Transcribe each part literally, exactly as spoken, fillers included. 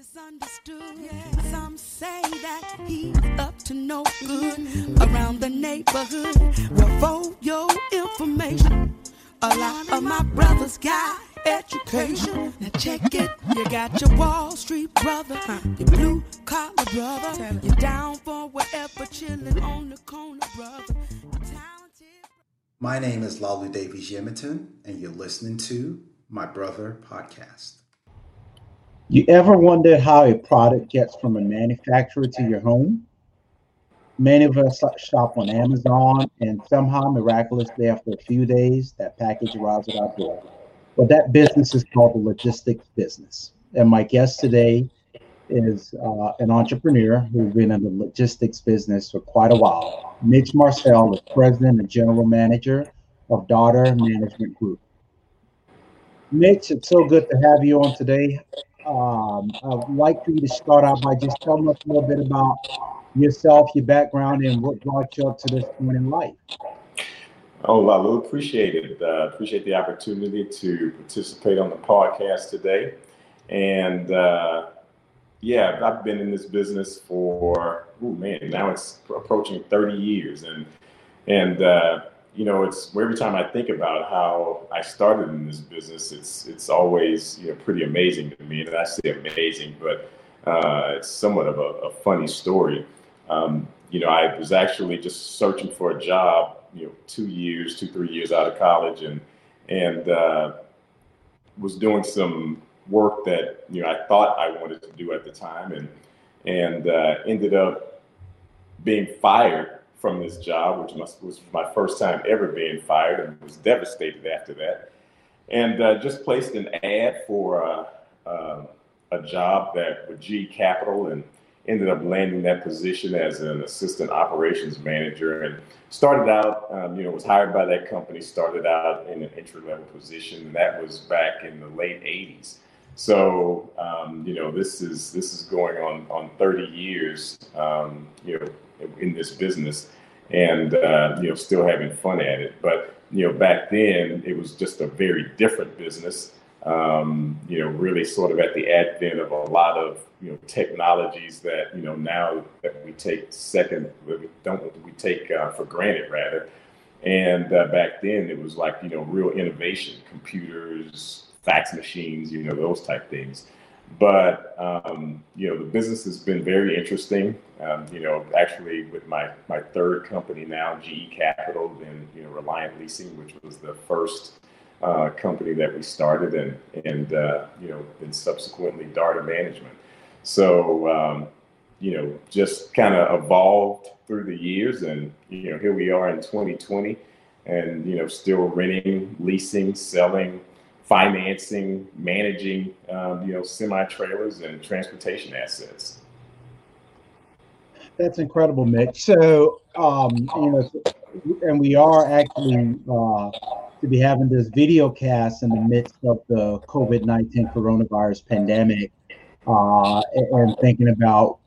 misunderstood. Yeah. Some say that he's up to no good around the neighborhood. Well, for your information, a lot of my brothers got education. Now check it. You got your Wall Street brother, your blue collar brother, you're down for whatever, chilling on the corner brother. My name is Lalu Davies-Emmerton, and you're listening to My Brother Podcast. You ever wondered how a product gets from a manufacturer to your home? Many of us shop on Amazon, and somehow, miraculously, after a few days, that package arrives at our door. But that business is called the logistics business. And my guest today is uh, an entrepreneur who's been in the logistics business for quite a while. Mitch Marcel is president and general manager of Daughter Management Group. Mitch, it's so good to have you on today. Um, I'd like for you to start out by just telling us a little bit about yourself, your background, and what brought you up to this point in life. Oh, Lalu, appreciate it. Uh, appreciate the opportunity to participate on the podcast today. And uh, yeah, I've been in this business for, oh man, now it's approaching thirty years. And, and uh, you know, it's every time I think about how I started in this business, it's it's always, you know, pretty amazing to me. And I say amazing, but uh, it's somewhat of a, a funny story. Um, you know, I was actually just searching for a job, you know, two years, two, three years out of college, and, and uh, was doing some work that, you know, I thought I wanted to do at the time, and and uh, ended up being fired from this job, which was, was my first time ever being fired, and was devastated after that. And uh, just placed an ad for uh, uh, a job that with G Capital, and ended up landing that position as an assistant operations manager. And started out, um, you know, was hired by that company. Started out in an entry level position, and that was back in the late eighties. So, um, you know, this is this is going on, on thirty years, um, you know, in this business, and, uh, you know, still having fun at it. But, you know, back then it was just a very different business, um, you know, really sort of at the advent of a lot of, you know, technologies that, you know, now that we take second, we don't we take uh, for granted, rather. And uh, back then it was like, you know, real innovation, computers, fax machines, you know, those type things. But, um, you know, the business has been very interesting. Um, you know, actually with my, my third company now, G E Capital, and, you know, Reliant Leasing, which was the first uh, company that we started, and, and uh, you know, and subsequently Daughter Management. So, um, you know, just kind of evolved through the years, and, you know, here we are in twenty twenty, and, you know, still renting, leasing, selling, financing, managing, um, you know, semi-trailers and transportation assets. That's incredible, Mitch. So, um, you know, and we are actually uh, to be having this video cast in the midst of the COVID nineteen coronavirus pandemic, uh, and thinking about,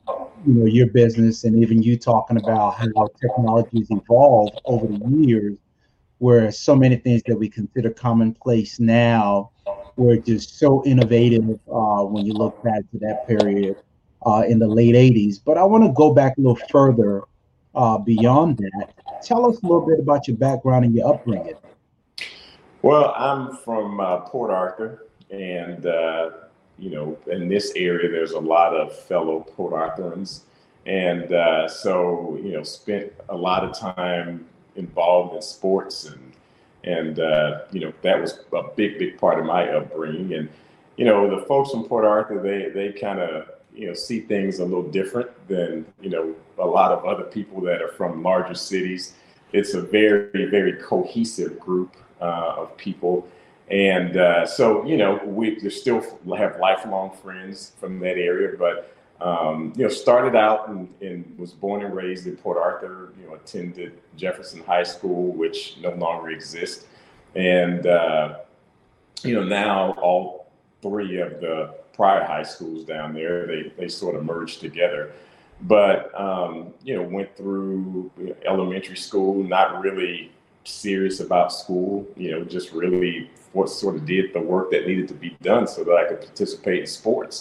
you know, your business, and even you talking about how technology's evolved over the years, where so many things that we consider commonplace now were just so innovative uh, when you look back to that period uh, in the late eighties. But I want to go back a little further uh, beyond that. Tell us a little bit about your background and your upbringing. Well, I'm from uh, Port Arthur, and, uh, you know, in this area, there's a lot of fellow Port Arthurans. And uh, so, you know, spent a lot of time involved in sports, and and uh, you know, that was a big big part of my upbringing. And, you know, the folks from Port Arthur, they they kind of, you know, see things a little different than, you know, a lot of other people that are from larger cities. It's a very very cohesive group uh, of people, and uh, so, you know, we still have lifelong friends from that area. But Um, you know, started out and, and was born and raised in Port Arthur, you know, attended Jefferson High School, which no longer exists. And, uh, you know, now all three of the prior high schools down there, they, they sort of merged together. But, um, you know, went through elementary school, not really serious about school, you know, just really sort of did the work that needed to be done so that I could participate in sports.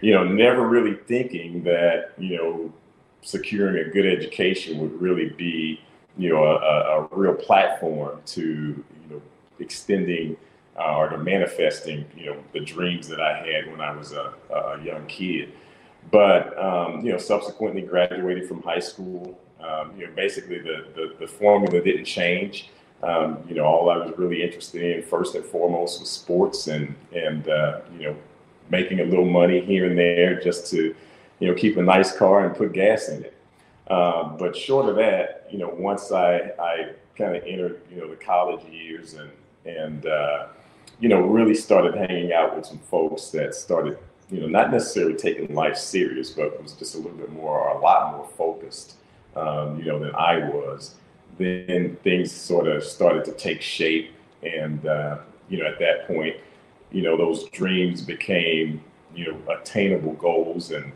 you know, never really thinking that, you know, securing a good education would really be, you know, a, a real platform to, you know, extending uh, or to manifesting, you know, the dreams that I had when I was a, a young kid. But, um, you know, subsequently graduated from high school. Um, you know, basically the, the, the formula didn't change. Um, you know, all I was really interested in first and foremost was sports and, and uh, you know, making a little money here and there just to, you know, keep a nice car and put gas in it. Um, but short of that, you know, once I, I kind of entered, you know, the college years and, and uh, you know, really started hanging out with some folks that started, you know, not necessarily taking life serious, but was just a little bit more or a lot more focused, um, you know, than I was. Then things sort of started to take shape. And, uh, you know, at that point, you know, those dreams became, you know, attainable goals. And,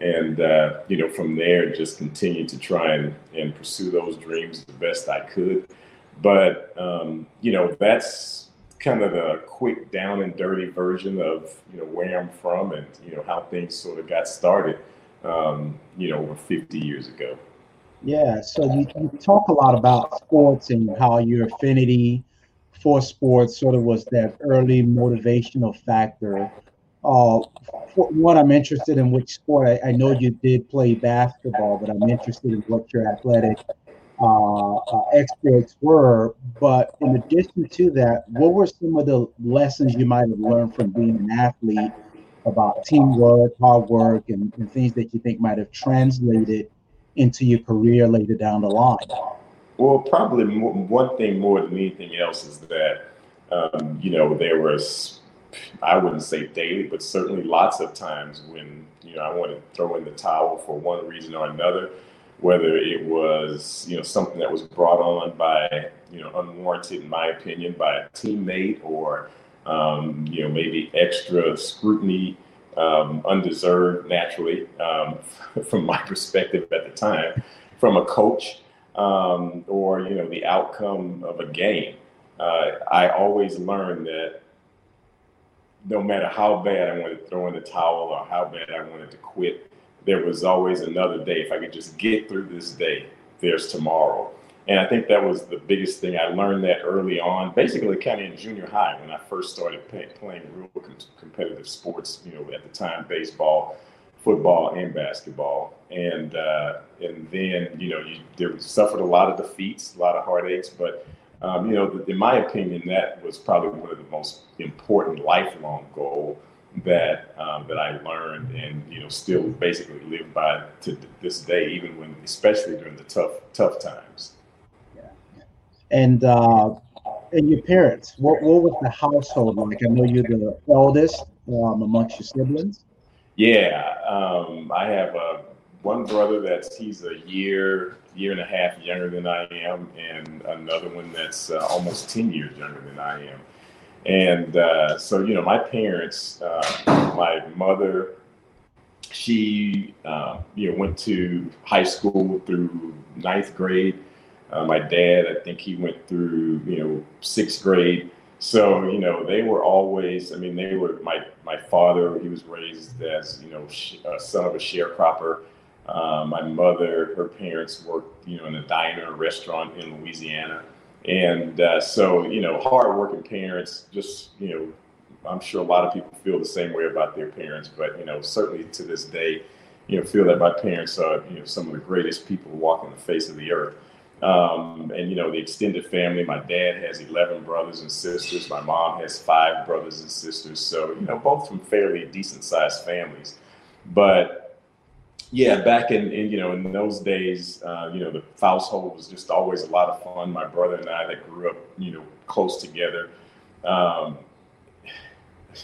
and uh, you know, from there, just continued to try and, and pursue those dreams the best I could. But, um, you know, that's kind of a quick down and dirty version of, you know, where I'm from and, you know, how things sort of got started, um, you know, over fifty years ago. Yeah, so you, you talk a lot about sports and how your affinity for sports sort of was that early motivational factor. Uh, for one, I'm interested in which sport. I, I know you did play basketball, but I'm interested in what your athletic uh, uh, exploits were. But in addition to that, what were some of the lessons you might have learned from being an athlete about teamwork, hard work, and, and things that you think might have translated into your career later down the line? Well, probably more, one thing more than anything else is that, um, you know, there was, I wouldn't say daily, but certainly lots of times when, you know, I wanted to throw in the towel for one reason or another, whether it was, you know, something that was brought on by, you know, unwarranted, in my opinion, by a teammate or, um, you know, maybe extra scrutiny, Um, undeserved naturally, um, from my perspective at the time, from a coach, um, or, you know, the outcome of a game. Uh, I always learned that no matter how bad I wanted to throw in the towel or how bad I wanted to quit, there was always another day. If I could just get through this day, there's tomorrow. And I think that was the biggest thing. I learned that early on, basically kind of in junior high when I first started pay, playing real com- competitive sports, you know, at the time, baseball, football, and basketball. And uh, and then, you know, you there suffered a lot of defeats, a lot of heartaches. But, um, you know, in my opinion, that was probably one of the most important lifelong goal that um, that I learned and, you know, still basically live by to this day, even when, especially during the tough, tough times. And uh, and your parents, what, what was the household like? I know you're the eldest um, amongst your siblings. Yeah, um, I have uh, one brother that's he's a year, year and a half younger than I am, and another one that's uh, almost ten years younger than I am. And uh, so, you know, my parents, uh, my mother, she, uh, you know, went to high school through ninth grade. Uh, my dad, I think he went through, you know, sixth grade. So, you know, they were always, I mean, they were, my, my father, he was raised as, you know, sh- a son of a sharecropper. Uh, my mother, her parents worked, you know, in a diner restaurant in Louisiana. And uh, so, you know, hardworking parents, just, you know, I'm sure a lot of people feel the same way about their parents, but, you know, certainly to this day, you know, feel that my parents are, you know, some of the greatest people walking the face of the earth. Um, and, you know, the extended family, my dad has eleven brothers and sisters. My mom has five brothers and sisters. So, you know, both from fairly decent sized families. But yeah, back in, in you know, in those days, uh, you know, the household was just always a lot of fun. My brother and I that grew up, you know, close together, um,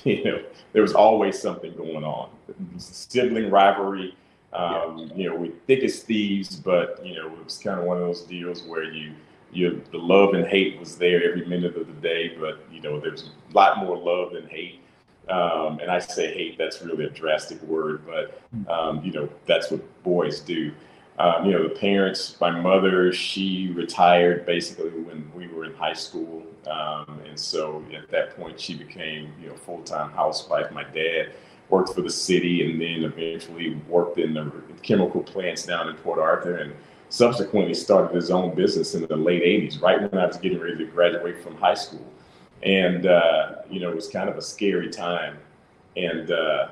you know, there was always something going on. Sibling rivalry. Um, you know, we're thick as thieves, but, you know, it was kind of one of those deals where you, you, the love and hate was there every minute of the day, but, you know, there's a lot more love than hate. Um, and I say hate, that's really a drastic word, but, um, you know, that's what boys do. Um, you know, the parents, my mother, she retired basically when we were in high school. Um, and so at that point she became, you know, full-time housewife. My dad worked for the city, and then eventually worked in the chemical plants down in Port Arthur, and subsequently started his own business in the late eighties, right when I was getting ready to graduate from high school. And, uh, you know, it was kind of a scary time, and uh,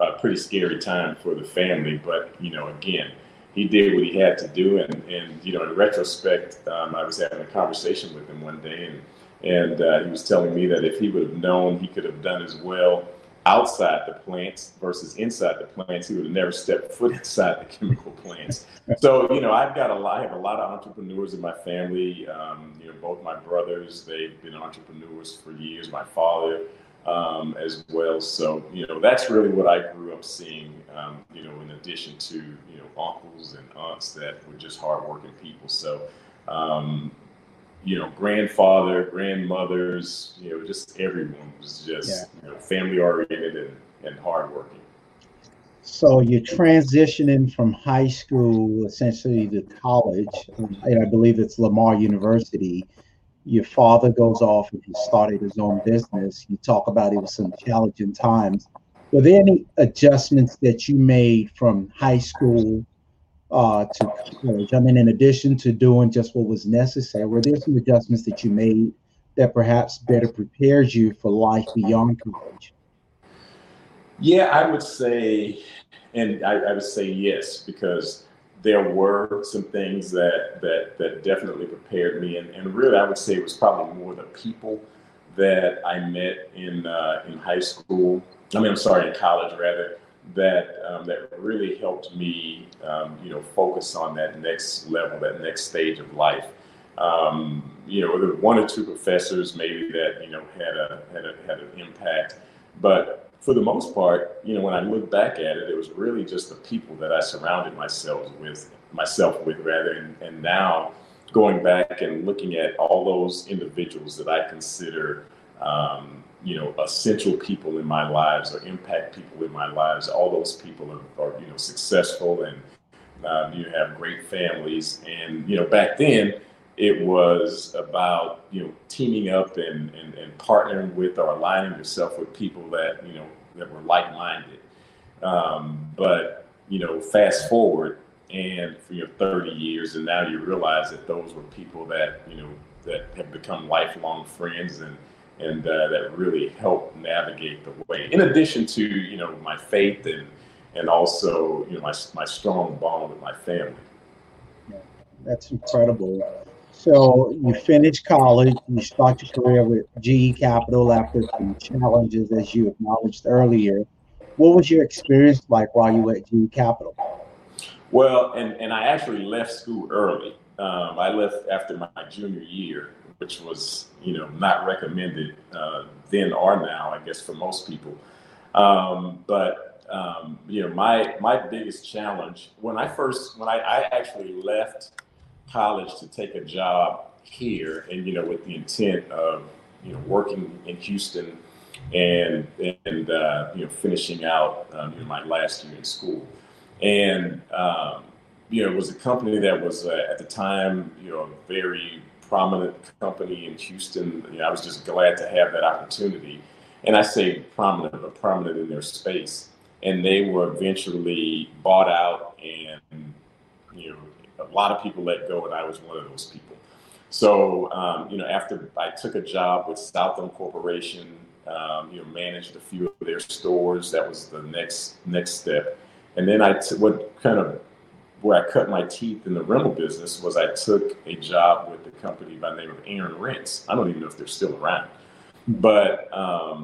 a pretty scary time for the family. But, you know, again, he did what he had to do. And, and you know, in retrospect, um, I was having a conversation with him one day, and and uh, he was telling me that if he would have known he could have done as well outside the plants versus inside the plants, he would have never stepped foot inside the chemical plants. So, you know, I've got a lot, I have a lot of entrepreneurs in my family. Um, you know, both my brothers, they've been entrepreneurs for years, my father um, as well. So, you know, that's really what I grew up seeing, um, you know, in addition to, you know, uncles and aunts that were just hardworking people. So, um, you know, grandfather, grandmothers, you know, just everyone was just yeah. you know, family oriented and, and hardworking. So you're transitioning from high school essentially to college, and I believe it's Lamar University. Your father goes off and he started his own business. You talk about it was some challenging times. Were there any adjustments that you made from high school Uh, to college? I mean, in addition to doing just what was necessary, were there some adjustments that you made that perhaps better prepares you for life beyond college? Yeah, I would say, and I, I would say yes, because there were some things that that that definitely prepared me, and, and really, I would say it was probably more the people that I met in uh, in high school. I mean, I'm sorry, in college rather. That um, that really helped me, um, you know, focus on that next level, that next stage of life. Um, you know, there were one or two professors maybe that you know had a had a had an impact, but for the most part, you know, when I look back at it, it was really just the people that I surrounded myself with, myself with rather. And, and now, going back and looking at all those individuals that I consider. Um, you know, essential people in my lives or impact people in my lives. All those people are, are you know, successful and um, you have great families. And, you know, back then it was about, you know, teaming up and, and, and partnering with or aligning yourself with people that, you know, that were like-minded. Um, but, you know, fast forward and for your thirty years and now you realize that those were people that, you know, that have become lifelong friends and, and uh, that really helped navigate the way. In addition to, you know, my faith and and also, you know, my my strong bond with my family. Yeah, that's incredible. So you finish college, you start your career with G E Capital after some challenges, as you acknowledged earlier. What was your experience like while you were at G E Capital? Well, and, and I actually left school early. Um, I left after my junior year, which was, you know, not recommended uh, then or now, I guess, for most people. Um, but, um, you know, my my biggest challenge when I first when I, I actually left college to take a job here and, you know, with the intent of, you know, working in Houston and, and uh, you know, finishing out um, you know, my last year in school. And, um, you know, it was a company that was uh, at the time, you know, a very prominent company in Houston. You know, I was just glad to have that opportunity. And I say prominent, but prominent in their space. And they were eventually bought out and, you know, a lot of people let go, and I was one of those people. So, um, you know, after I took a job with Southland Corporation, um, you know, managed a few of their stores. That was the next next step. And then I t- what kind of where I cut my teeth in the rental business was I took a job with a company by the name of Aaron Rents. I don't even know if they're still around, but, um,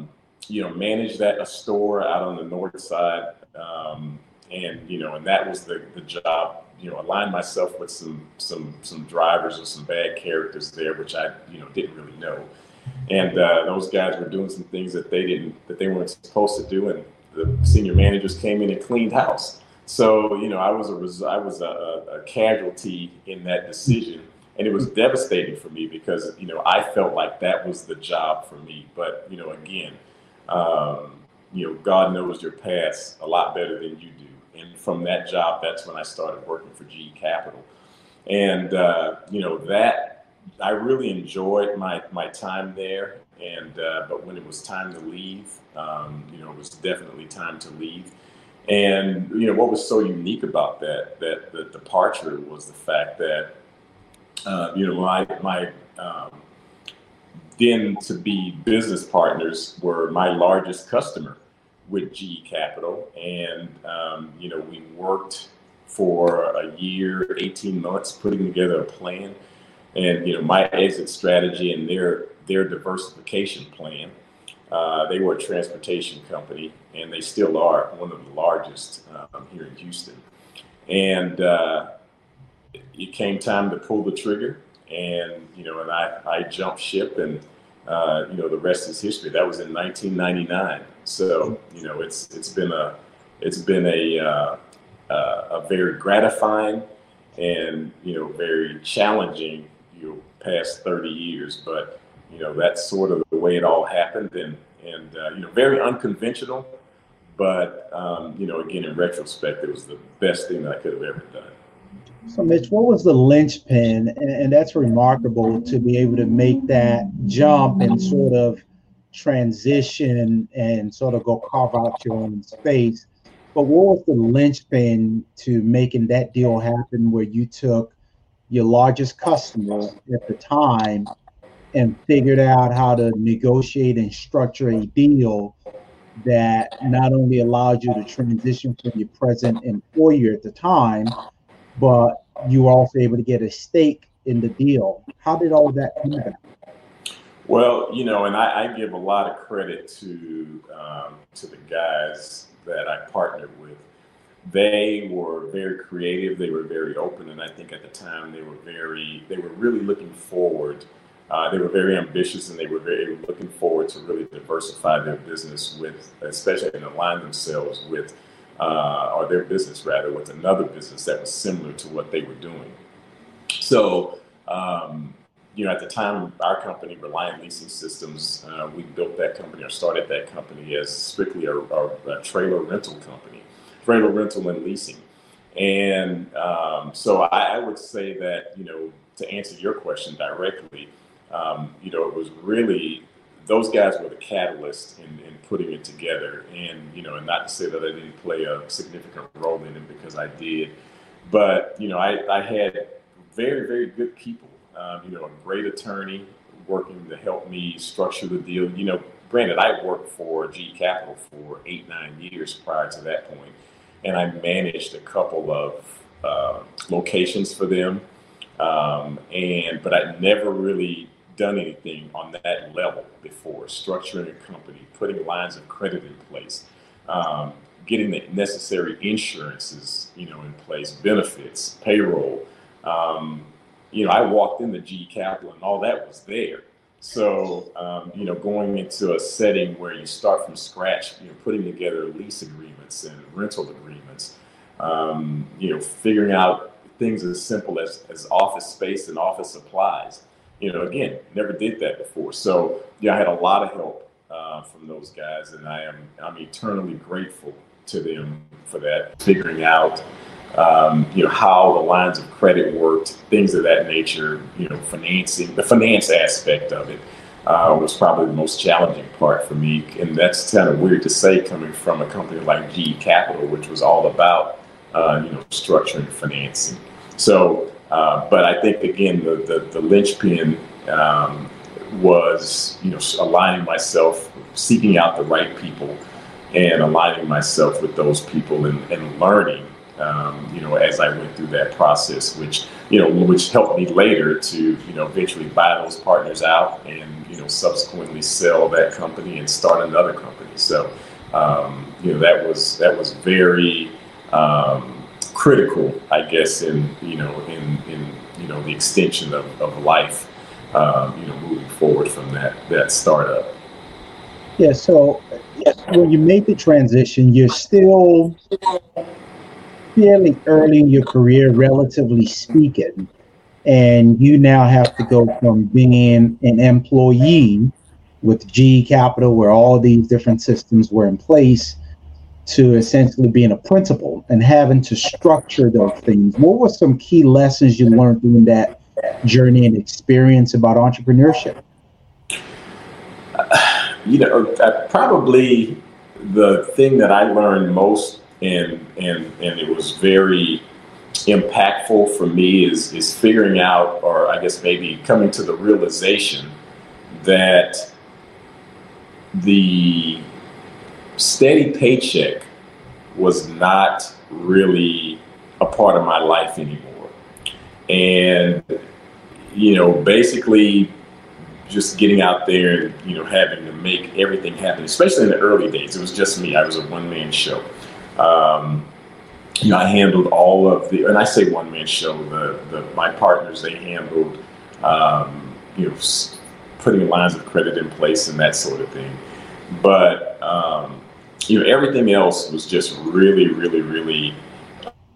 you know, managed that a store out on the north side. Um, and, you know, and that was the, the job, you know, aligned myself with some, some, some drivers or some bad characters there, which I, you know, didn't really know. And, uh, those guys were doing some things that they didn't, that they weren't supposed to do. And the senior managers came in and cleaned house. So, you know, I was a I was a, a casualty in that decision, and it was devastating for me because, you know, I felt like that was the job for me. But, you know, again, um, you know, God knows your past a lot better than you do. And from that job, that's when I started working for G E Capital. And, uh, you know, that I really enjoyed my my time there, and uh, but when it was time to leave, um, you know, it was definitely time to leave. And you know what was so unique about that that the departure was the fact that uh, you know my my um, then to be business partners were my largest customer with G Capital, and um, you know we worked for a year, eighteen months, putting together a plan, and you know my exit strategy and their their diversification plan. Uh, they were a transportation company, and they still are one of the largest um, here in Houston. And uh, it came time to pull the trigger, and you know, and I, I jumped ship, and uh, you know, the rest is history. That was in nineteen ninety-nine. So you know, it's it's been a it's been a uh, uh, a very gratifying and you know very challenging you know, past thirty years, but. You know, that's sort of the way it all happened, and, and uh, you know, very unconventional. But, um, you know, again, in retrospect, it was the best thing I could have ever done. So, Mitch, what was the linchpin? And, and that's remarkable to be able to make that jump and sort of transition and sort of go carve out your own space. But what was the linchpin to making that deal happen where you took your largest customer at the time and figured out how to negotiate and structure a deal that not only allowed you to transition from your present employer at the time, but you were also able to get a stake in the deal? How did all that come about? Well, you know, and I, I give a lot of credit to um, to the guys that I partnered with. They were very creative. They were very open, and I think at the time they were very they were really looking forward. Uh, they were very ambitious, and they were very looking forward to really diversify their business with, especially and align themselves with, uh, or their business rather, with another business that was similar to what they were doing. So, um, you know, at the time, our company, Reliant Leasing Systems, uh, we built that company or started that company as strictly a, a, a trailer rental company, trailer rental and leasing. And um, so I, I would say that, you know, to answer your question directly, Um, you know, it was really, those guys were the catalyst in, in putting it together. And, you know, and not to say that I didn't play a significant role in it, because I did. But, you know, I, I had very, very good people, um, you know, a great attorney working to help me structure the deal. You know, granted, I worked for G Capital for eight, nine years prior to that point, and I managed a couple of uh, locations for them. Um, and but I never really done anything on that level before, structuring a company, putting lines of credit in place, um, getting the necessary insurances, you know, in place, benefits, payroll. Um, you know, I walked into G Capital and all that was there. So, um, you know, going into a setting where you start from scratch, you know, putting together lease agreements and rental agreements, um, you know, figuring out things as simple as, as office space and office supplies. You know, again, never did that before. So, yeah, I had a lot of help uh, from those guys, and I am I'm eternally grateful to them for that. Figuring out, um, you know, how the lines of credit worked, things of that nature. You know, financing, the finance aspect of it uh, was probably the most challenging part for me, and that's kind of weird to say coming from a company like G Capital, which was all about uh, you know structuring financing. So. Uh, but I think, again, the, the, the linchpin um, was, you know, aligning myself, seeking out the right people and aligning myself with those people and, and learning, um, you know, as I went through that process, which, you know, which helped me later to, you know, eventually buy those partners out and, you know, subsequently sell that company and start another company. So, um, you know, that was that was very um critical, I guess, in you know, in, in you know, the extension of, of life, um, you know, moving forward from that that startup. Yeah. So when you make the transition, you're still fairly early in your career, relatively speaking, and you now have to go from being an employee with G Capital, where all these different systems were in place, to essentially being a principal and having to structure those things. What were some key lessons you learned during that journey and experience about entrepreneurship? Uh, you know, uh, probably the thing that I learned most, and and and it was very impactful for me, is is figuring out, or I guess maybe coming to the realization that the steady paycheck was not really a part of my life anymore. And, you know, basically just getting out there and, you know, having to make everything happen, especially in the early days. It was just me. I was a one-man show. Um, you know, I handled all of the, and I say one-man show, the, the my partners, they handled, um, you know, putting lines of credit in place and that sort of thing. But, um, you know, everything else was just really, really, really,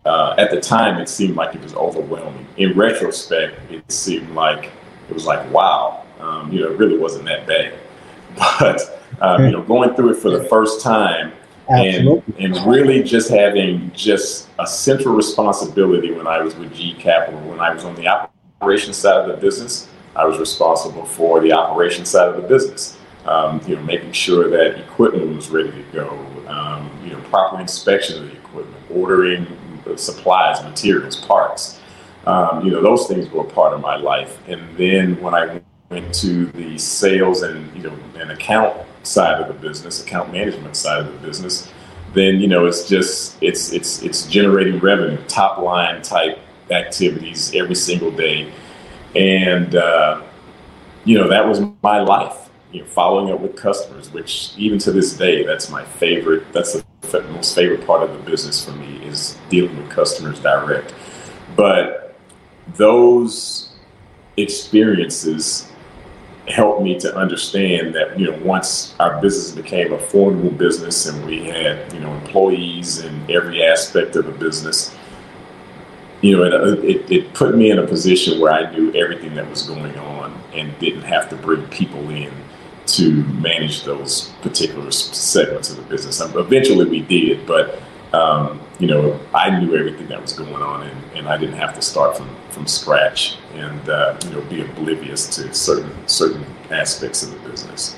uh, at the time, it seemed like it was overwhelming. In retrospect, it seemed like it was like, wow, um, you know, it really wasn't that bad. But, um, you know, going through it for the first time, and, and really just having just a central responsibility when I was with G Capital, when I was on the operations side of the business, I was responsible for the operations side of the business. Um, you know, making sure that equipment was ready to go, um, you know, proper inspection of the equipment, ordering supplies, materials, parts. Um, you know, those things were a part of my life. And then when I went to the sales and, you know, and account side of the business, account management side of the business, then, you know, it's just, it's, it's, it's generating revenue, top line type activities every single day. And, uh, you know, that was my life. You know, following up with customers, which even to this day, that's my favorite. That's the most favorite part of the business for me, is dealing with customers direct. But those experiences helped me to understand that, you know, once our business became a formidable business and we had, you know, employees in every aspect of the business, you know, it, it, it put me in a position where I knew everything that was going on and didn't have to bring people in to manage those particular segments of the business. Um, eventually we did, but, um, you know, I knew everything that was going on, and, and I didn't have to start from, from scratch and, uh, you know, be oblivious to certain, certain aspects of the business.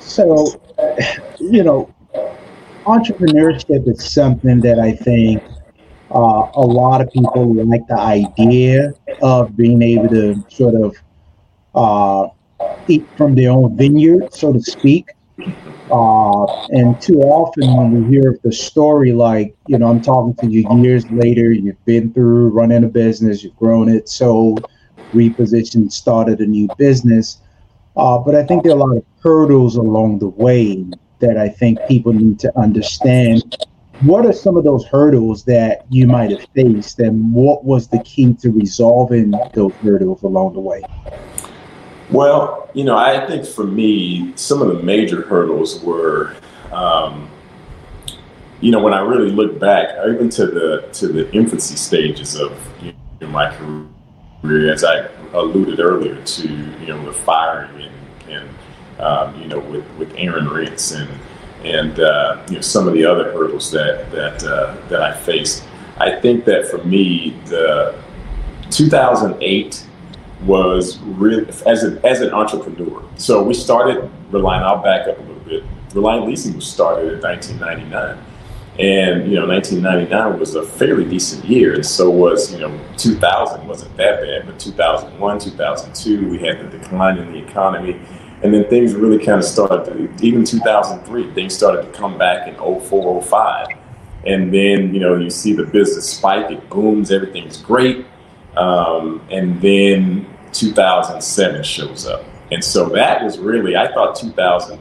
So, you know, entrepreneurship is something that I think uh, a lot of people like the idea of being able to sort of, uh, eat from their own vineyard, so to speak. Uh, and too often when we hear the story, like, you know, I'm talking to you years later, you've been through running a business, you've grown it, sold, repositioned, started a new business. Uh, but I think there are a lot of hurdles along the way that I think people need to understand. What are some of those hurdles that you might have faced, and what was the key to resolving those hurdles along the way? Well, you know, I think for me, some of the major hurdles were, um, you know, when I really look back, even to the to the infancy stages of, you know, my career, as I alluded earlier to, you know, the firing and, and um, you know, with, with Aaron Rents and and uh, you know, some of the other hurdles that that uh, that I faced. I think that for me, the two thousand eight was really, as an as an entrepreneur. So we started Reliant. I'll back up a little bit. Reliant Leasing was started in nineteen ninety-nine, and you know, nineteen ninety-nine was a fairly decent year, and so was, you know, two thousand wasn't that bad, but two thousand one, two thousand two, we had the decline in the economy, and then things really kind of started. To, even two thousand three, things started to come back in oh four, oh five, and then, you know, you see the business spike. It booms. Everything's great. Um, and then two thousand seven shows up. And so that was really, I thought two thousand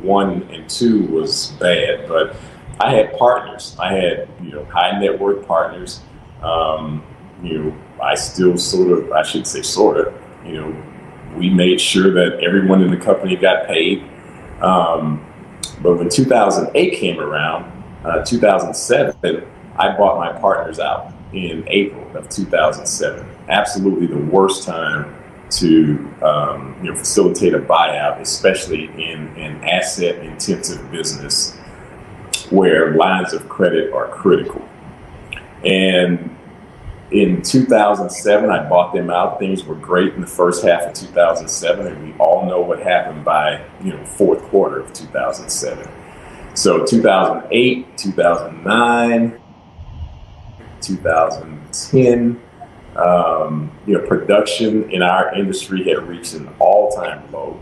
one and two was bad, but I had partners. I had, you know, high net worth partners. Um, you know, I still sort of, I should say sort of, you know, we made sure that everyone in the company got paid. Um, but when two thousand eight came around, uh, two thousand seven, I bought my partners out in April of two thousand seven, absolutely the worst time to um, you know, facilitate a buyout, especially in an asset-intensive business where lines of credit are critical. And In two thousand seven, I bought them out. Things were great in the first half of two thousand seven, and we all know what happened by, you know, fourth quarter of two thousand seven. So two thousand eight, two thousand nine, two thousand ten, um, you know, production in our industry had reached an all-time low.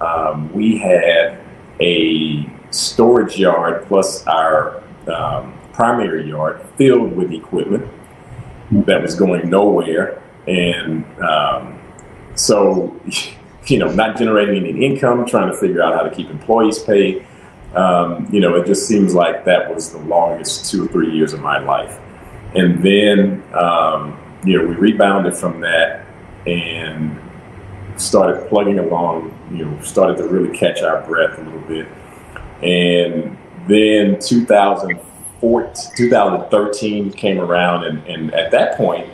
Um, we had a storage yard plus our um, primary yard filled with equipment that was going nowhere, and um, so, you know, not generating any income, trying to figure out how to keep employees paid. Um, you know, it just seems like that was the longest two or three years of my life. And then, um, you know, we rebounded from that and started plugging along, you know, started to really catch our breath a little bit. And then two thousand fourteen, twenty thirteen came around, and, and at that point,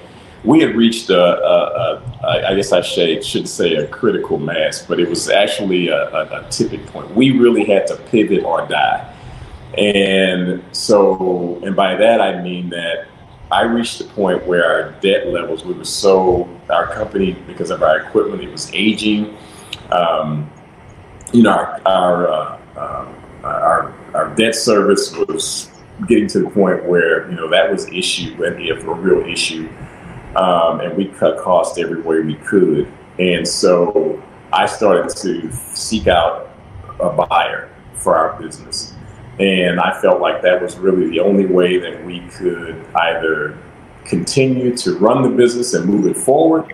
we had reached a, a, a I guess I should, should say a critical mass, but it was actually a, a, a tipping point. We really had to pivot or die. And so, and by that I mean that I reached the point where our debt levels, we were so, our company, because of our equipment, it was aging. Um, you know, our our, uh, uh, our our debt service was getting to the point where, you know, that was an issue, and if a real issue. Um, and we cut costs every way we could. And so I started to seek out a buyer for our business. And I felt like that was really the only way that we could either continue to run the business and move it forward,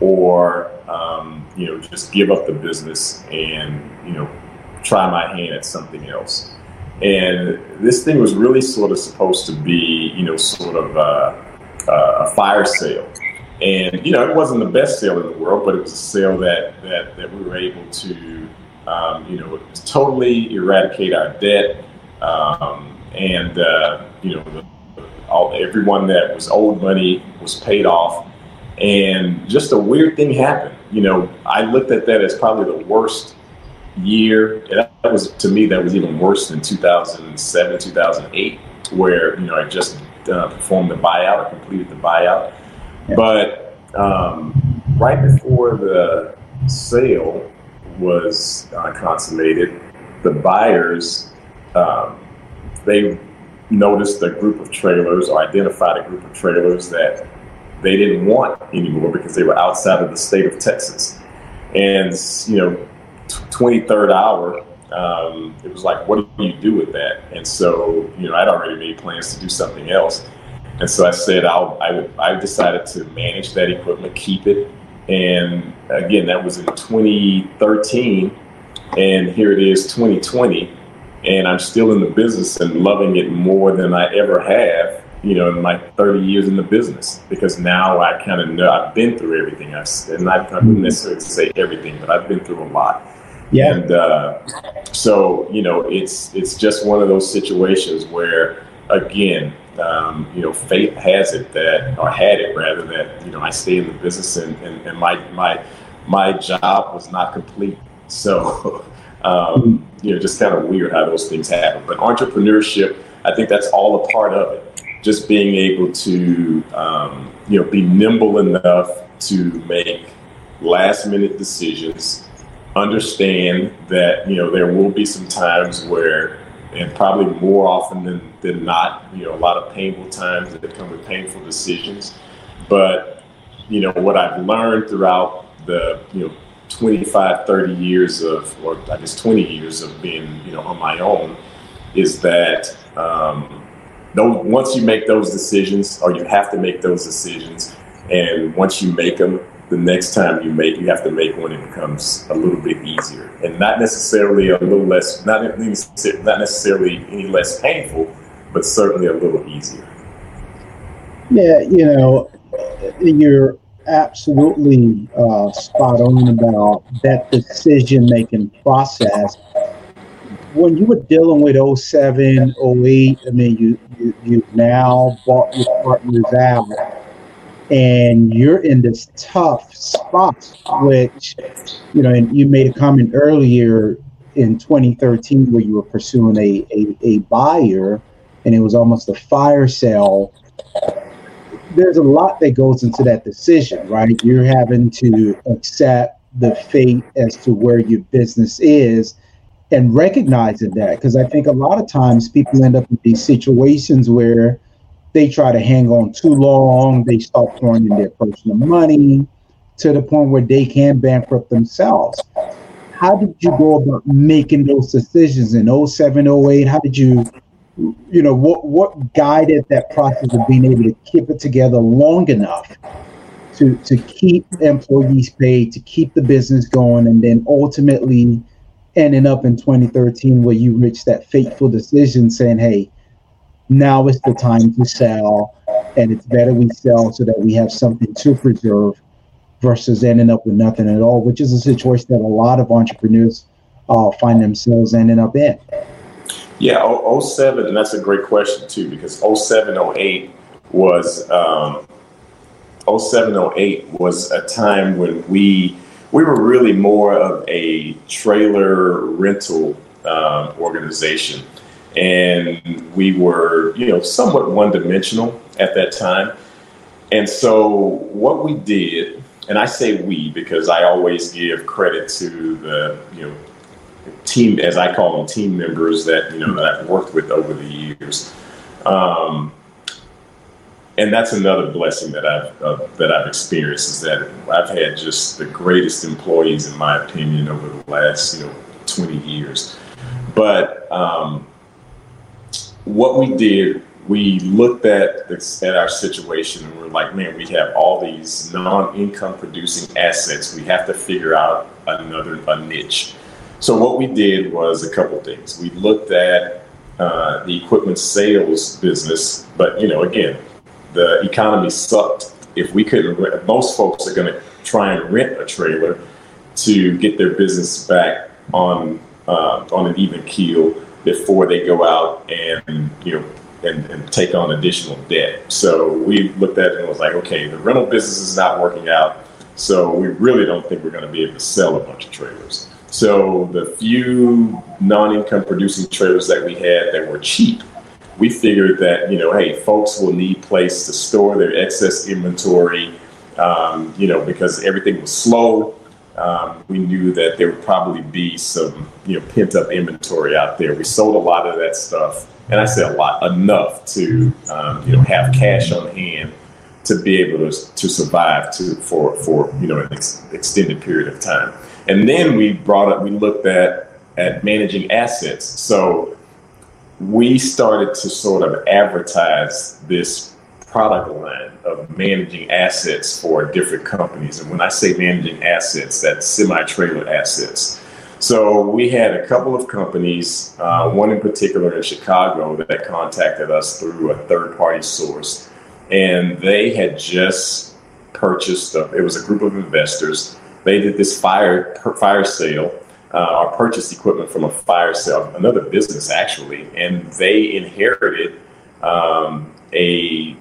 or, um, you know, just give up the business and, you know, try my hand at something else. And this thing was really sort of supposed to be, you know, sort of uh, uh, a fire sale. And, you know, it wasn't the best sale in the world, but it was a sale that, that, that we were able to, um, you know, totally eradicate our debt. Um, and, uh, you know, all, everyone that was owed money was paid off. And just a weird thing happened. You know, I looked at that as probably the worst year. And that was, to me, that was even worse than two thousand seven, two thousand eight, where, you know, I just uh, performed the buyout, I completed the buyout. Yeah. But um, right before the sale was uh, consummated, the buyers, um, they noticed a group of trailers, or identified a group of trailers that they didn't want anymore because they were outside of the state of Texas. And, you know, twenty-third hour, um, it was like, what do you do with that? And so, you know, I'd already made plans to do something else. And so I said, I'll, I, I decided to manage that equipment, keep it. And again, that was in twenty thirteen, and here it is twenty twenty, and I'm still in the business and loving it more than I ever have, you know, in my thirty years in the business, because now I kind of know, I've been through everything. I've, and I don't necessarily say everything, but I've been through a lot. Yeah. And uh, so, you know, it's it's just one of those situations where, again, um, you know, fate has it that, or had it rather, that, you know, I stay in the business, and, and, and my my my job was not complete. So, um, you know, just kind of weird how those things happen. But entrepreneurship, I think that's all a part of it. Just being able to, um, you know, be nimble enough to make last-minute decisions. Understand that, you know, there will be some times where, and probably more often than, than not, you know, a lot of painful times that come with painful decisions. But, you know, what I've learned throughout the, you know, twenty-five, thirty years of, or I guess twenty years of being, you know, on my own, is that, um, those, once you make those decisions, or you have to make those decisions, and once you make them, the next time you make, you have to make one, it becomes a little bit easier, and not necessarily a little less, not not necessarily any less painful, but certainly a little easier. Yeah, you know, you're absolutely uh, spot on about that decision-making process. When you were dealing with oh seven, oh eight, I mean, you, you, you've now bought your partners out, and you're in this tough spot, which, you know, and you made a comment earlier in twenty thirteen where you were pursuing a, a, a buyer, and it was almost a fire sale. there's a lot that goes into that decision, right? You're having to accept the fate as to where your business is and recognizing that, because I think a lot of times people end up in these situations where they try to hang on too long. They start throwing in their personal money to the point where they can bankrupt themselves. How did you go about making those decisions in oh seven, oh eight? How did you, you know, what what guided that process of being able to keep it together long enough to, to keep employees paid, to keep the business going, and then ultimately ending up in twenty thirteen where you reached that fateful decision saying, hey, now is the time to sell, and it's better we sell so that we have something to preserve versus ending up with nothing at all, which is a situation that a lot of entrepreneurs uh, find themselves ending up in. Yeah, oh seven, and that's a great question too, because oh seven, oh eight was um, oh seven, oh eight was a time when we we were really more of a trailer rental um, organization, and we were, you know, somewhat one-dimensional at that time. And so what we did. And I say we because I always give credit to the, you know, team, as I call them, team members that, you know, that I've worked with over the years. Um, and that's another blessing that I've uh, that I've experienced, is that I've had just the greatest employees, in my opinion, over the last, you know, twenty years. But um, what we did. We looked at at our situation and we're like, man, we have all these non-income producing assets. We have to figure out another a niche. So what we did was a couple things. We looked at uh, the equipment sales business, but you know, again, the economy sucked. If we couldn't rent, most folks are going to try and rent a trailer to get their business back on uh, on an even keel before they go out and, you know, And, and take on additional debt. So we looked at it and was like, okay, the rental business is not working out, so we really don't think we're going to be able to sell a bunch of trailers. So the few non-income producing trailers that we had that were cheap, we figured that, you know, hey, folks will need place to store their excess inventory, um, you know, because everything was slow. Um, we knew that there would probably be some, you know, pent-up inventory out there. We sold a lot of that stuff. And I said a lot, enough to um, you know, have cash on hand to be able to to survive to for for you know, an ex- extended period of time. And then we brought up, we looked at at managing assets. So we started to sort of advertise this product line of managing assets for different companies. And when I say managing assets, that's semi-trailer assets. So we had a couple of companies, uh, one in particular in Chicago, that contacted us through a third-party source, and they had just purchased. A, it was a group of investors. They did this fire fire sale, uh, or purchased equipment from a fire sale, another business actually, and they inherited um, a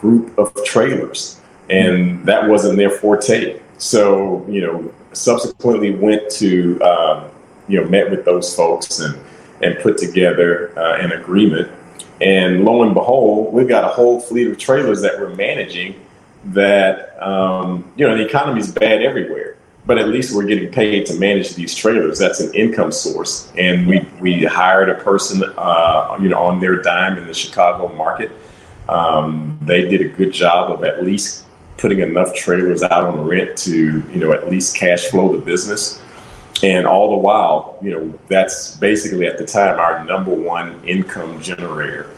group of trailers, and that wasn't their forte. So, you know, subsequently went to, um, you know, met with those folks and, and put together uh, an agreement. And lo and behold, we've got a whole fleet of trailers that we're managing that, um, you know, the economy's bad everywhere, but at least we're getting paid to manage these trailers. That's an income source. And we, we hired a person, uh, you know, on their dime in the Chicago market. Um, they did a good job of at least putting enough trailers out on rent to, you know, at least cash flow the business. And all the while, you know, that's basically at the time our number one income generator.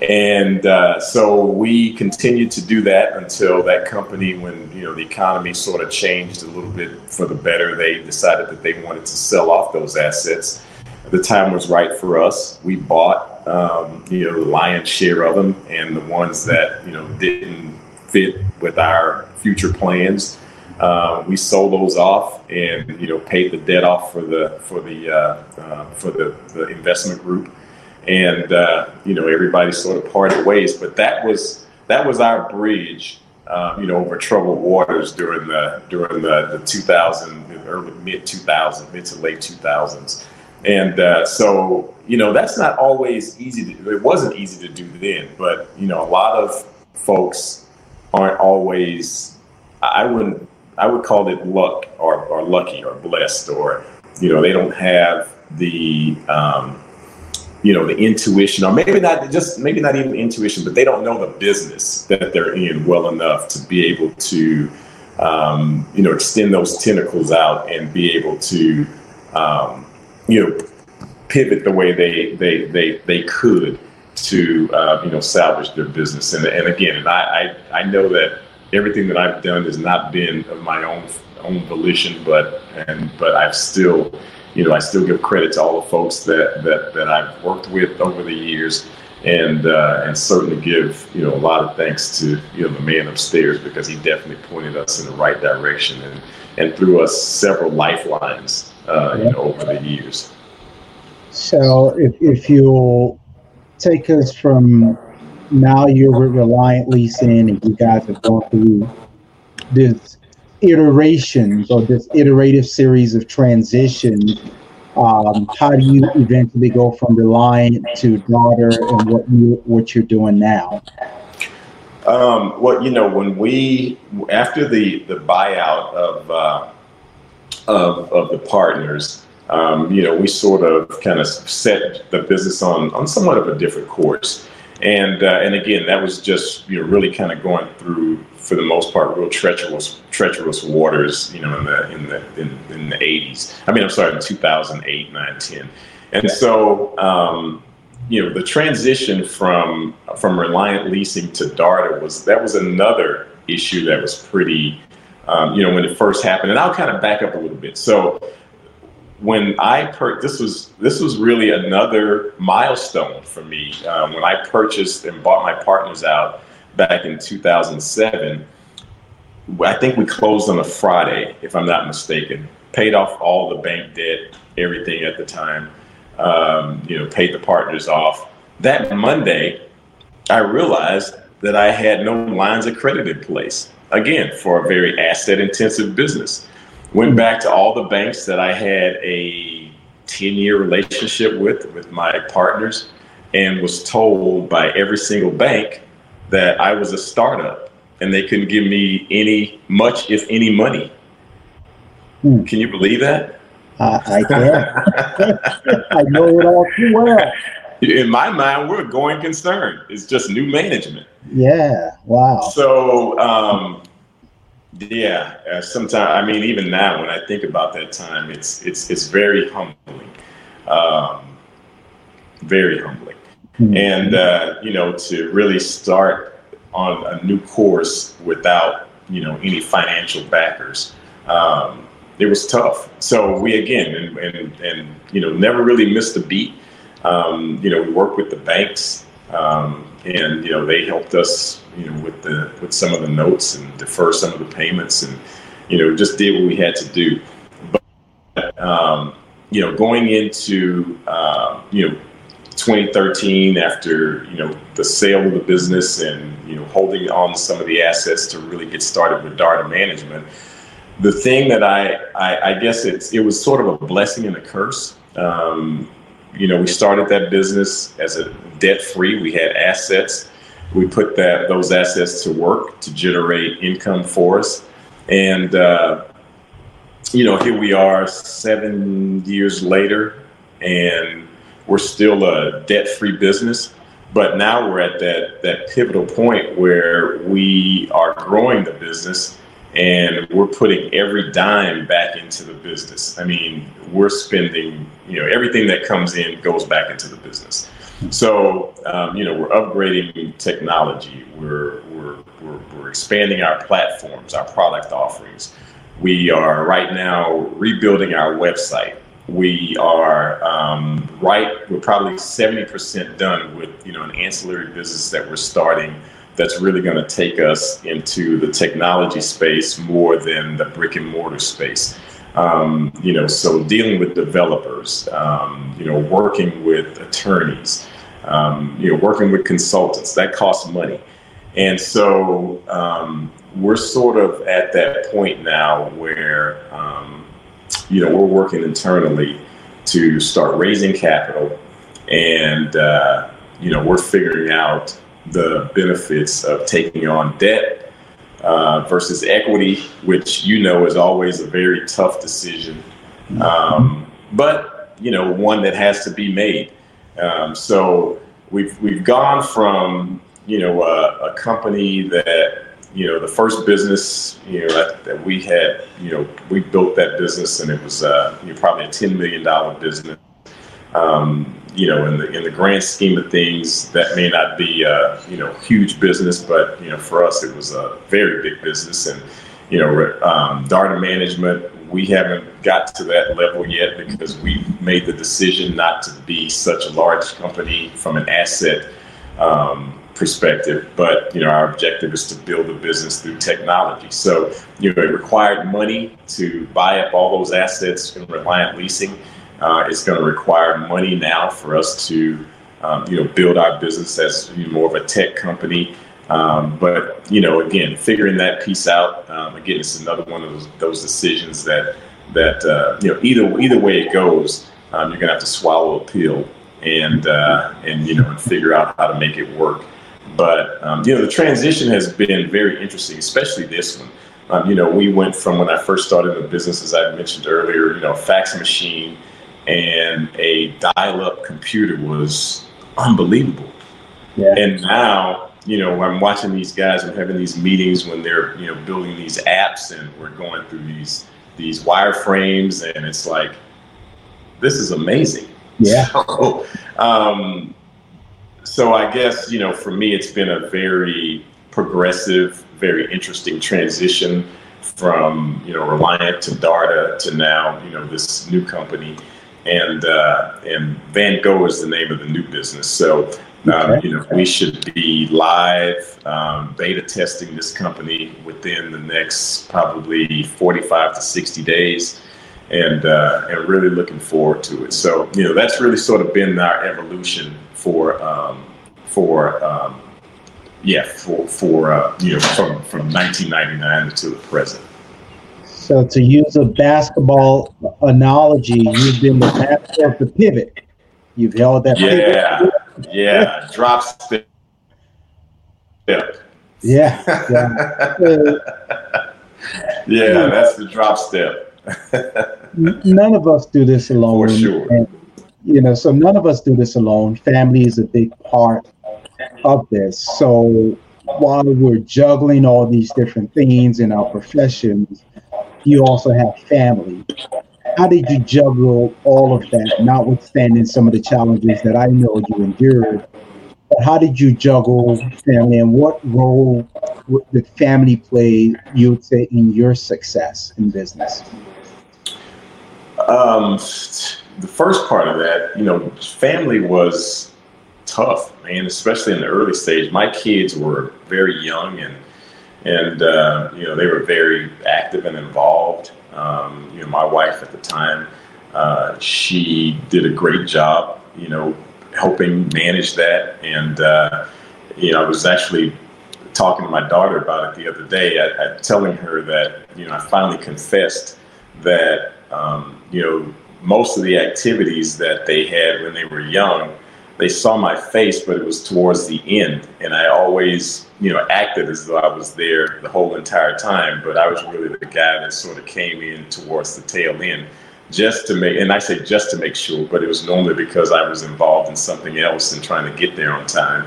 And uh, so we continued to do that until that company, when, you know, the economy sort of changed a little bit for the better, they decided that they wanted to sell off those assets. The time was right for us. We bought, um, you know, the lion's share of them, and the ones that, you know, didn't fit with our future plans, uh, we sold those off, and, you know, paid the debt off for the for the uh, uh, for the, the investment group, and uh, you know, everybody sort of parted ways. But that was that was our bridge, uh, you know, over troubled waters during the during the, the two thousand, early mid two thousand, mid to late two thousands, and uh, so, you know, that's not always easy to do. It wasn't easy to do then, but, you know, a lot of folks aren't always, I wouldn't, I would call it luck or, or lucky or blessed, or, you know, they don't have the, um, you know, the intuition, or maybe not just, maybe not even intuition, but they don't know the business that they're in well enough to be able to, um, you know, extend those tentacles out and be able to, um, you know, pivot the way they, they, they, they could to, uh, you know, salvage their business. And, and again, and I, I, I know that everything that I've done has not been of my own own volition, but and but I've still, you know, I still give credit to all the folks that that, that I've worked with over the years, and uh, and certainly give, you know, a lot of thanks to, you know, the man upstairs, because he definitely pointed us in the right direction and and threw us several lifelines, uh, you know, over the years. So if if you'll take us from. Now you're with Reliant Leasing, and you guys have gone through this iterations or this iterative series of transitions. Um, how do you eventually go from Reliant to Daughter, and what you what you're doing now? Um, well, you know, when we after the, the buyout of uh, of of the partners, um, you know, we sort of kind of set the business on on somewhat of a different course. And uh, and again, that was just, you know, really kind of going through, for the most part, real treacherous treacherous waters, you know, in the in the in, in the eighties. I mean, I'm sorry, in two thousand eight, nine, ten. And so, um, you know, the transition from from Reliant Leasing to Daughter was that was another issue that was pretty, um, you know, when it first happened. And I'll kind of back up a little bit. So. When I per- this was this was really another milestone for me. Um, when I purchased and bought my partners out back in two thousand seven, I think we closed on a Friday, if I'm not mistaken. Paid off all the bank debt, everything at the time. Um, you know, paid the partners off. That Monday, I realized that I had no lines of credit in place. Again, for a very asset-intensive business. Went back to all the banks that I had a ten-year relationship with, with my partners, and was told by every single bank that I was a startup and they couldn't give me any, much if any, money. Hmm. Can you believe that? Uh, I can. I know it all too well. In my mind, we're a going concern. It's just new management. Yeah. Wow. So. Um, Yeah, uh, sometimes, I mean, even now when I think about that time, it's it's it's very humbling, um, very humbling. Mm-hmm. And, uh, you know, to really start on a new course without, you know, any financial backers, um, it was tough. So we, again, and, and, and you know, never really missed a beat. Um, you know, we worked with the banks, um, and, you know, they helped us, you know, with the with some of the notes and defer some of the payments, and, you know, just did what we had to do. But um, you know, going into uh, you know twenty thirteen, after, you know, the sale of the business and, you know, holding on some of the assets to really get started with Daughter Management, the thing that I I, I guess it's it was sort of a blessing and a curse. Um, you know, we started that business as a debt free. We had assets. We put that those assets to work to generate income for us. And, uh, you know, here we are seven years later, and we're still a debt-free business. But now we're at that, that pivotal point where we are growing the business, and we're putting every dime back into the business. I mean, we're spending, you know, everything that comes in goes back into the business. So, um, you know, we're upgrading technology. We're, we're we're we're expanding our platforms, our product offerings. We are right now rebuilding our website. We are um, right. We're probably seventy percent done with, you know, an ancillary business that we're starting. That's really going to take us into the technology space more than the brick and mortar space. Um, you know, so dealing with developers, um, you know, working with attorneys, um, you know, working with consultants, that costs money. And so um, we're sort of at that point now where, um, you know, we're working internally to start raising capital, and, uh, you know, we're figuring out the benefits of taking on debt, uh, versus equity, which, you know, is always a very tough decision, um, but, you know, one that has to be made. Um, so we've we've gone from, you know, a, a company that, you know, the first business, you know, that, that we had, you know, we built that business, and it was uh, you know, probably a ten million dollars business. Um, you know, in the in the grand scheme of things, that may not be a, you know, huge business, but, you know, for us, it was a very big business. And, you know, um, Daughter Management, we haven't got to that level yet because we've made the decision not to be such a large company from an asset um, perspective. But, you know, our objective is to build a business through technology. So, you know, it required money to buy up all those assets in Reliant Leasing. Uh, it's going to require money now for us to, um, you know, build our business as more of a tech company. Um, but, you know, again, figuring that piece out, um, again, it's another one of those, those decisions that, that uh, you know, either either way it goes, um, you're going to have to swallow a pill and, uh, and you know, and figure out how to make it work. But, um, you know, the transition has been very interesting, especially this one. Um, you know, we went from when I first started the business, as I mentioned earlier, you know, a fax machine and a dial-up computer was unbelievable. Yeah. And now, you know, I'm watching these guys, I'm having these meetings when they're, you know, building these apps, and we're going through these these wireframes, and it's like, this is amazing. Yeah. So, um, so I guess, you know, for me, it's been a very progressive, very interesting transition from, you know, Reliant to Darda to now, you know, this new company. And uh, and Van Gogh is the name of the new business. So, um, okay. you know, we should be live um, beta testing this company within the next probably forty-five to sixty days, and uh, and really looking forward to it. So, you know, that's really sort of been our evolution for um, for um, yeah for for uh, you know from from nineteen ninety-nine to the present. So to use a basketball analogy, you've been the master of the pivot. You've held that yeah, pivot. Yeah, drop step. Yeah. Yeah. Yeah, that's the drop step. None of us do this alone. For sure. And, you know, so none of us do this alone. Family is a big part of this. So while we're juggling all these different things in our professions, you also have family. How did you juggle all of that, notwithstanding some of the challenges that I know you endured? But how did you juggle family, and what role did family play, you would say, in your success in business? Um, the first part of that, you know, family was tough, man, especially in the early stage. My kids were very young, and And, uh, you know, they were very active and involved. Um, you know, my wife at the time, uh, she did a great job, you know, helping manage that. And, uh, you know, I was actually talking to my daughter about it the other day. I, I telling her that, you know, I finally confessed that, um, you know, most of the activities that they had when they were young, they saw my face, but it was towards the end. And I always, you know, acted as though I was there the whole entire time, but I was really the guy that sort of came in towards the tail end just to make, and I say just to make sure, but it was normally because I was involved in something else and trying to get there on time.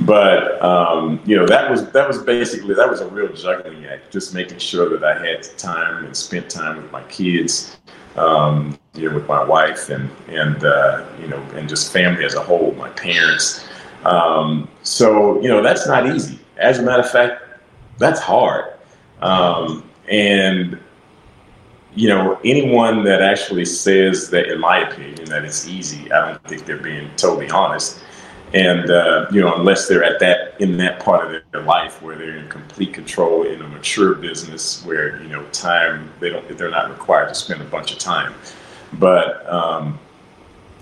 But, um, you know, that was, that was basically, that was a real juggling act, just making sure that I had time and spent time with my kids, um, you know, with my wife and, and, uh, you know, and just family as a whole, my parents. Um, so, you know, that's not easy. As a matter of fact, that's hard. Um, and, you know, anyone that actually says that, in my opinion, that it's easy, I don't think they're being totally honest. And, uh, you know, unless they're at that, in that part of their, their life where they're in complete control in a mature business where, you know, time, they don't, they're not required to spend a bunch of time. But, um,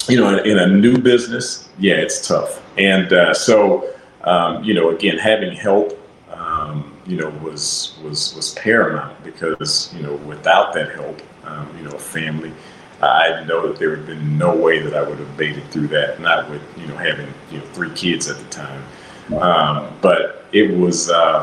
you know, in, in a new business, yeah, it's tough. And, uh, so, Um, you know, again, having help, um, you know, was was was paramount because, you know, without that help, um, you know, a family, I know that there would have been no way that I would have made it through that. Not with, you know, having, you know, three kids at the time. Um, but it was uh,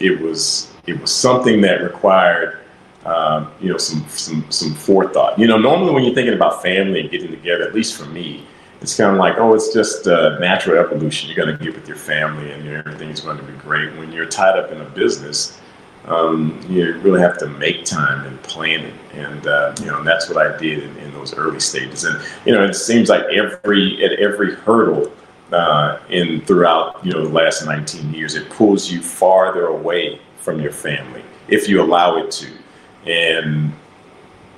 it was it was something that required, um, you know, some, some, some forethought. You know, normally when you're thinking about family and getting together, at least for me, it's kind of like, oh, it's just a natural evolution. You're going to get with your family and everything's going to be great. When you're tied up in a business, um, you really have to make time and plan it. And, uh, you know, and that's what I did in, in those early stages. And, you know, it seems like every, at every hurdle uh, in throughout, you know, the last nineteen years, it pulls you farther away from your family, if you allow it to. And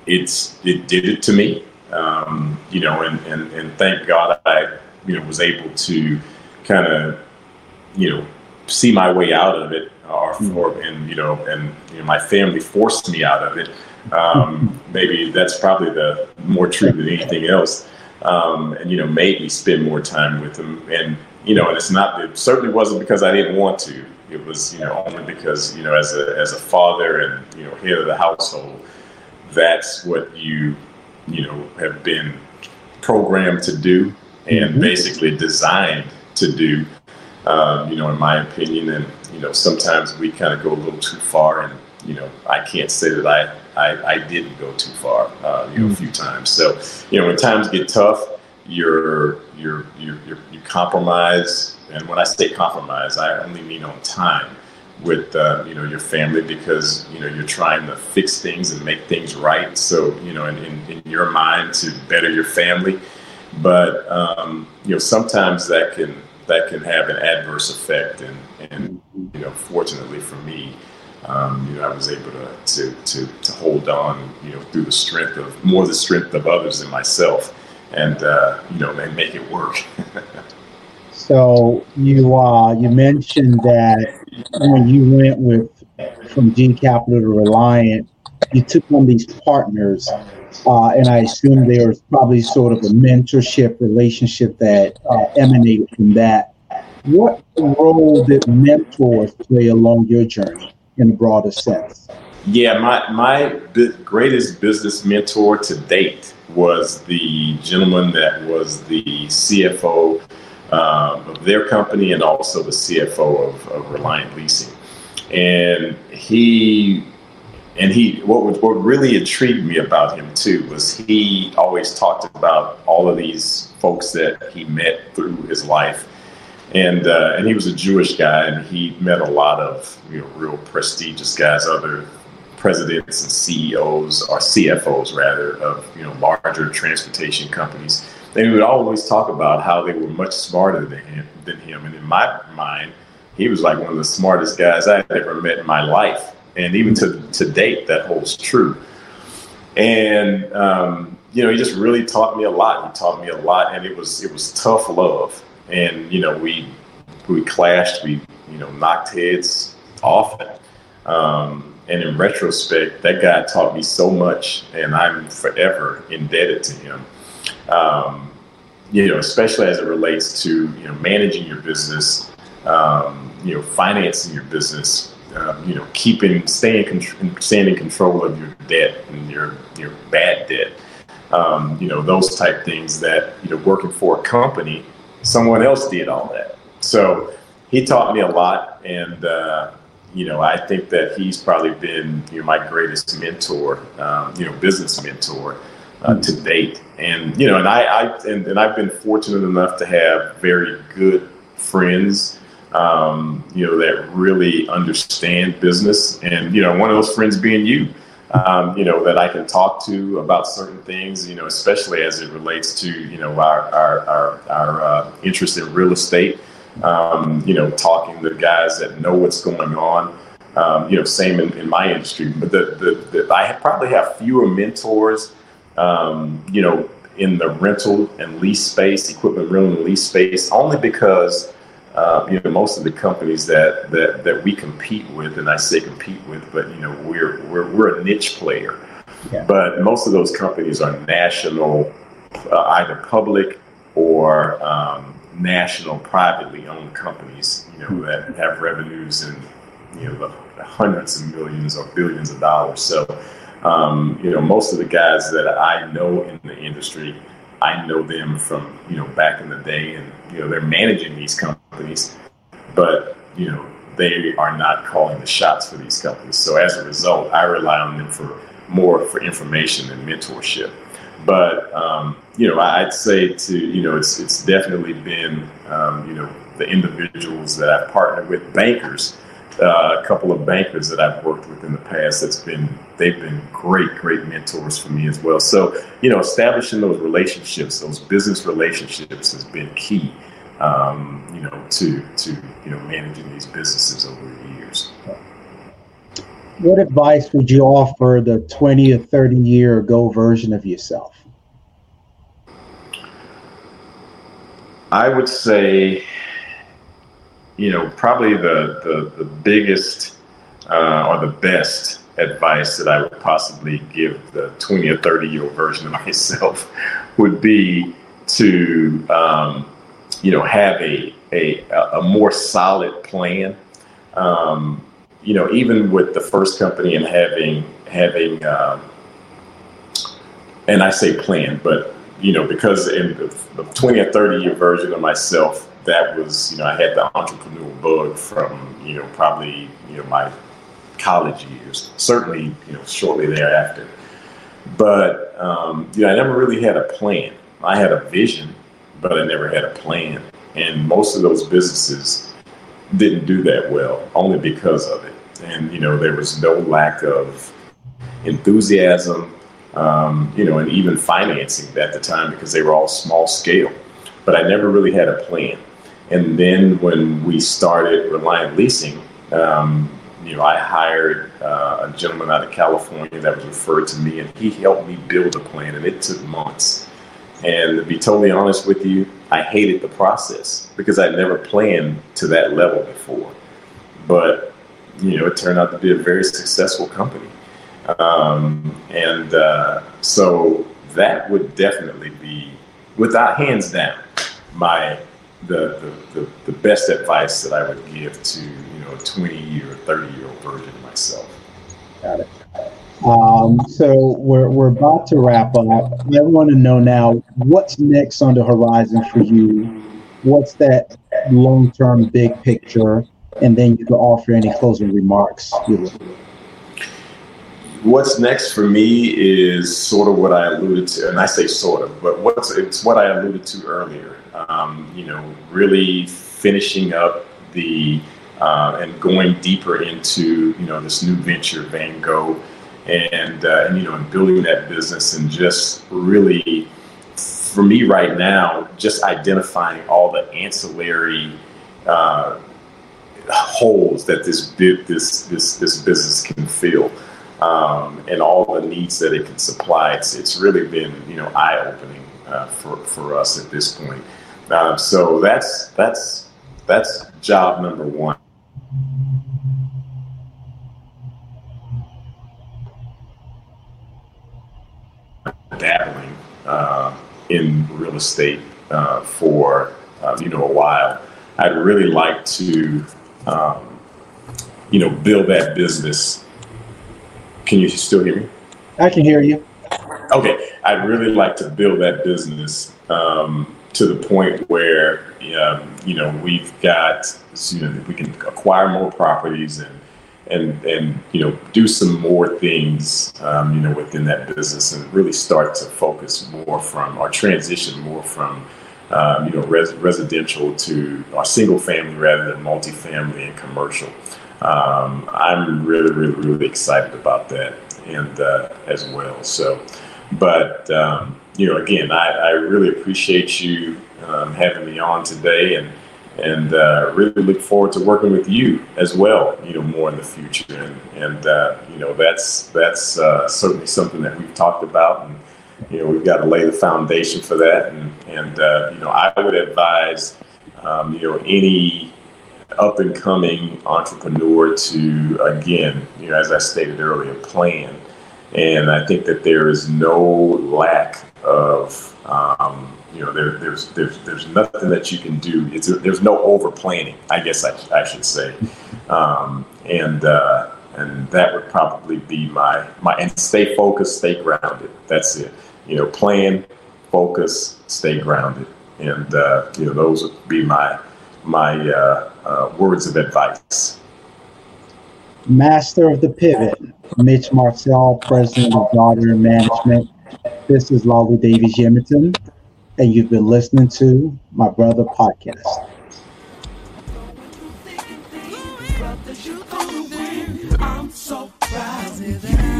it's, it did it to me. Um, you know, and, and, and thank God I, you know, was able to kind of, you know, see my way out of it, or, or and, you know, and you know, my family forced me out of it. Um, maybe that's probably the more true than anything else. Um, and, you know, made me spend more time with them. And, you know, and it's not, it certainly wasn't because I didn't want to. It was, you know, only because, you know, as a, as a father and, you know, head of the household, that's what you, you know, have been programmed to do and mm-hmm. basically designed to do, um, you know, in my opinion. And, you know, sometimes we kind of go a little too far, and, you know, I can't say that I, I, I didn't go too far, uh, you know, mm-hmm. a few times. So, you know, when times get tough, you're, you're, you're, you're, you compromise. And when I say compromise, I only mean on time with, uh, you know, your family, because, you know, you're trying to fix things and make things right. So, you know, in, in, in your mind to better your family. But, um, you know, sometimes that can, that can have an adverse effect. And, and, you know, fortunately for me, um, you know, I was able to, to, to, to hold on, you know, through the strength of more the strength of others than myself, and, uh, you know, and make it work. So you uh, you mentioned that when you went with from G Capital to Reliant, you took on these partners, uh, and I assume there was probably sort of a mentorship relationship that uh, emanated from that. What role did mentors play along your journey in a broader sense? Yeah, my my b- greatest business mentor to date was the gentleman that was the C F O Um, of their company, and also the C F O of, of Reliant Leasing. And he, and he, what what really intrigued me about him too was he always talked about all of these folks that he met through his life, and uh, and he was a Jewish guy, and he met a lot of, you know, real prestigious guys, other presidents and C E Os or C F Os rather of, you know, larger transportation companies. They would always talk about how they were much smarter than him, than him. And in my mind, he was like one of the smartest guys I had ever met in my life. And even to, to date, that holds true. And, um, you know, he just really taught me a lot. He taught me a lot. And it was it was tough love. And, you know, we we clashed. We, you know, knocked heads often. Um, and in retrospect, that guy taught me so much. And I'm forever indebted to him. Um, you know, especially as it relates to, you know, managing your business, um, you know, financing your business, uh, you know, keeping, staying, staying in control of your debt and your, your bad debt, um, you know, those type things that, you know, working for a company, someone else did all that. So he taught me a lot. And, uh, you know, I think that he's probably been, you know, my greatest mentor, um, you know, business mentor. Uh, to date. And, you know, and I, I and, and I've been fortunate enough to have very good friends, um, you know, that really understand business. And, you know, one of those friends being you, um, you know, that I can talk to about certain things, you know, especially as it relates to, you know, our, our, our, our uh, interest in real estate, um, you know, talking to guys that know what's going on. Um, you know, same in, in my industry, but the, the, the, I probably have fewer mentors, Um, you know, in the rental and lease space, equipment rental and lease space, only because, uh, you know, most of the companies that, that, that we compete with, and I say compete with, but, you know, we're we're, we're a niche player. Yeah. But most of those companies are national, uh, either public or um, national privately owned companies, you know, mm-hmm. that have revenues in, you know, the hundreds of millions or billions of dollars. So, Um, you know, most of the guys that I know in the industry, I know them from, you know, back in the day, and, you know, they're managing these companies, but, you know, they are not calling the shots for these companies. So as a result, I rely on them for more for information and mentorship. But, um, you know, I'd say to, you know, it's it's definitely been, um, you know, the individuals that I've partnered with, bankers, uh, a couple of bankers that I've worked with in the past, that's been, they've been great, great mentors for me as well. So, you know, establishing those relationships, those business relationships has been key, um, you know, to, to, you know, managing these businesses over the years. What advice would you offer the twenty or thirty year ago version of yourself? I would say, you know, probably the the, the biggest uh, or the best advice that I would possibly give the twenty or thirty year old version of myself would be to, um, you know, have a, a, a more solid plan. Um, You know, even with the first company and having having, um, and I say plan, but you know, because in the, the twenty or thirty year version of myself, that was, you know, I had the entrepreneurial bug from, you know, probably, you know, my college years, certainly, you know, shortly thereafter. But um, you know, I never really had a plan. I had a vision, but I never had a plan, and most of those businesses didn't do that well, only because of it. And, you know, there was no lack of enthusiasm, um, you know, and even financing at the time, because they were all small scale. But I never really had a plan. And then when we started Reliant Leasing, um, you know, I hired uh, a gentleman out of California that was referred to me, and he helped me build a plan, and it took months. And to be totally honest with you, I hated the process because I'd never planned to that level before. But, you know, it turned out to be a very successful company. Um, and uh, so that would definitely be, without hands down, my the, the, the, the best advice that I would give to, you know, a twenty-year or thirty-year-old version of myself. Got it. Um, so we're we're about to wrap up. I want to know now, what's next on the horizon for you? What's that long-term big picture? And then you can offer any closing remarks. What's next for me is sort of what I alluded to, and I say sort of, but what's it's what I alluded to earlier. Um, you know, really finishing up the uh, and going deeper into, you know, this new venture, Van Gogh. And, uh, and, you know, and building that business, and just really, for me right now, just identifying all the ancillary uh, holes that this this this this business can fill, um, and all the needs that it can supply. It's it's really been, you know, eye-opening uh, for for us at this point. Uh, so that's that's that's job number one. Dabbling uh, in real estate uh, for uh, you know a while. I'd really like to um, you know build that business. Can you still hear me? I can hear you. Okay, I'd really like to build that business um, to the point where um, you know we've got you know we can acquire more properties and. And, and you know, do some more things, um, you know, within that business, and really start to focus more from, or transition more from, um, you know, res- residential to, or single family rather than multifamily and commercial. Um, I'm really, really, really excited about that, and uh, as well. So, but um, you know, again, I, I really appreciate you um, having me on today, and. And uh, really look forward to working with you as well, you know, more in the future. And, and uh, you know, that's that's uh, certainly something that we've talked about. And, you know, we've got to lay the foundation for that. And, and uh, you know, I would advise, um, you know, any up-and-coming entrepreneur to, again, you know, as I stated earlier, plan. And I think that there is no lack of, um, you know, there, there's there's there's nothing that you can do. It's there's no over planning, I guess I, I should say, um, and uh, and that would probably be my my and stay focused, stay grounded. That's it. You know, plan, focus, stay grounded, and uh, you know, those would be my my uh, uh, words of advice. Master of the Pivot, Mitch Marcel, President of Daughter Management. This is Lalu Davies-Emmerton, and you've been listening to My Brother Podcast. I'm so proud of you.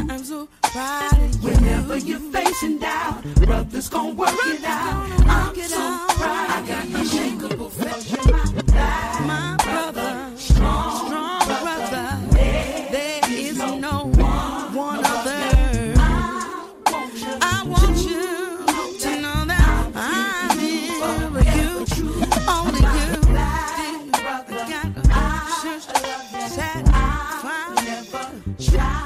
I'm so proud of you. Whenever you're facing doubt, brother's gonna work it out. I'm so proud. I got the unshakable faith in my life. My brother, strong, strong brother. There is no one other. I want you to know that I'm here with you, only you. I got a shirt, sad. Try.